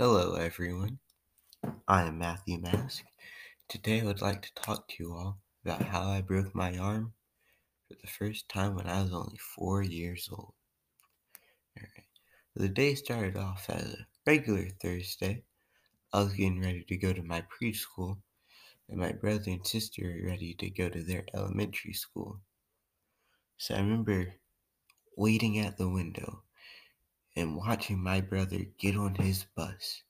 Hello everyone, I am Matthew Mask. Today I would like to talk to you all about how I broke my arm for the first time when I was only 4 years old. Alright, the day started off as a regular Thursday. I was getting ready to go to my preschool, and my brother and sister were ready to go to their elementary school. So I remember waiting at the window and watching my brother get on his bus.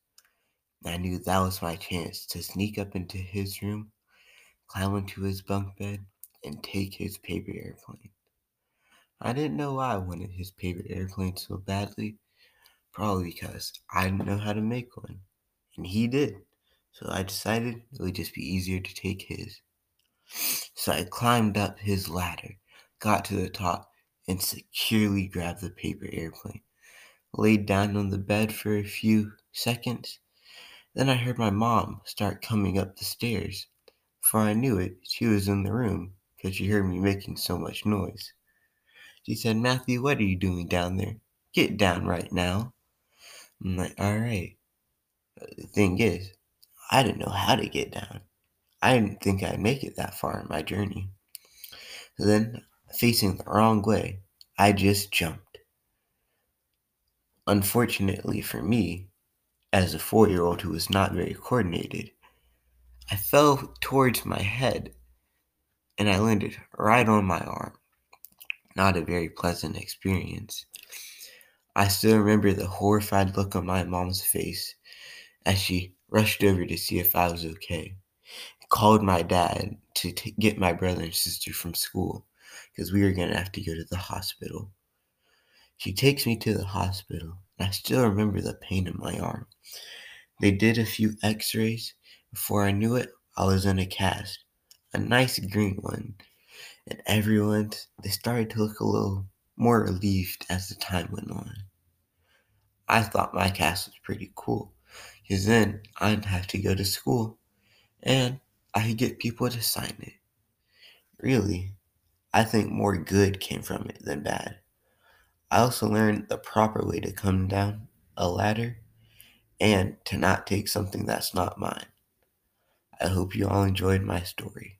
I knew that was my chance to sneak up into his room, climb onto his bunk bed, and take his paper airplane. I didn't know why I wanted his paper airplane so badly, probably because I didn't know how to make one, and he did, so I decided it would just be easier to take his. So I climbed up his ladder, got to the top, and securely grabbed the paper airplane. Laid down on the bed for a few seconds. Then I heard my mom start coming up the stairs. Before I knew it, she was in the room because she heard me making so much noise. She said, "Matthew, what are you doing down there? Get down right now." I'm like, alright. The thing is, I didn't know how to get down. I didn't think I'd make it that far in my journey. So then, facing the wrong way, I just jumped. Unfortunately for me, as a 4-year-old who was not very coordinated, I fell towards my head and I landed right on my arm. Not a very pleasant experience. I still remember the horrified look on my mom's face as she rushed over to see if I was okay. I called my dad to get my brother and sister from school because we were going to have to go to the hospital. She takes me to the hospital, and I still remember the pain in my arm. They did a few x-rays. Before I knew it, I was in a cast, a nice green one. And they started to look a little more relieved as the time went on. I thought my cast was pretty cool, because then I didn't have to go to school, and I could get people to sign it. Really, I think more good came from it than bad. I also learned the proper way to come down a ladder and to not take something that's not mine. I hope you all enjoyed my story.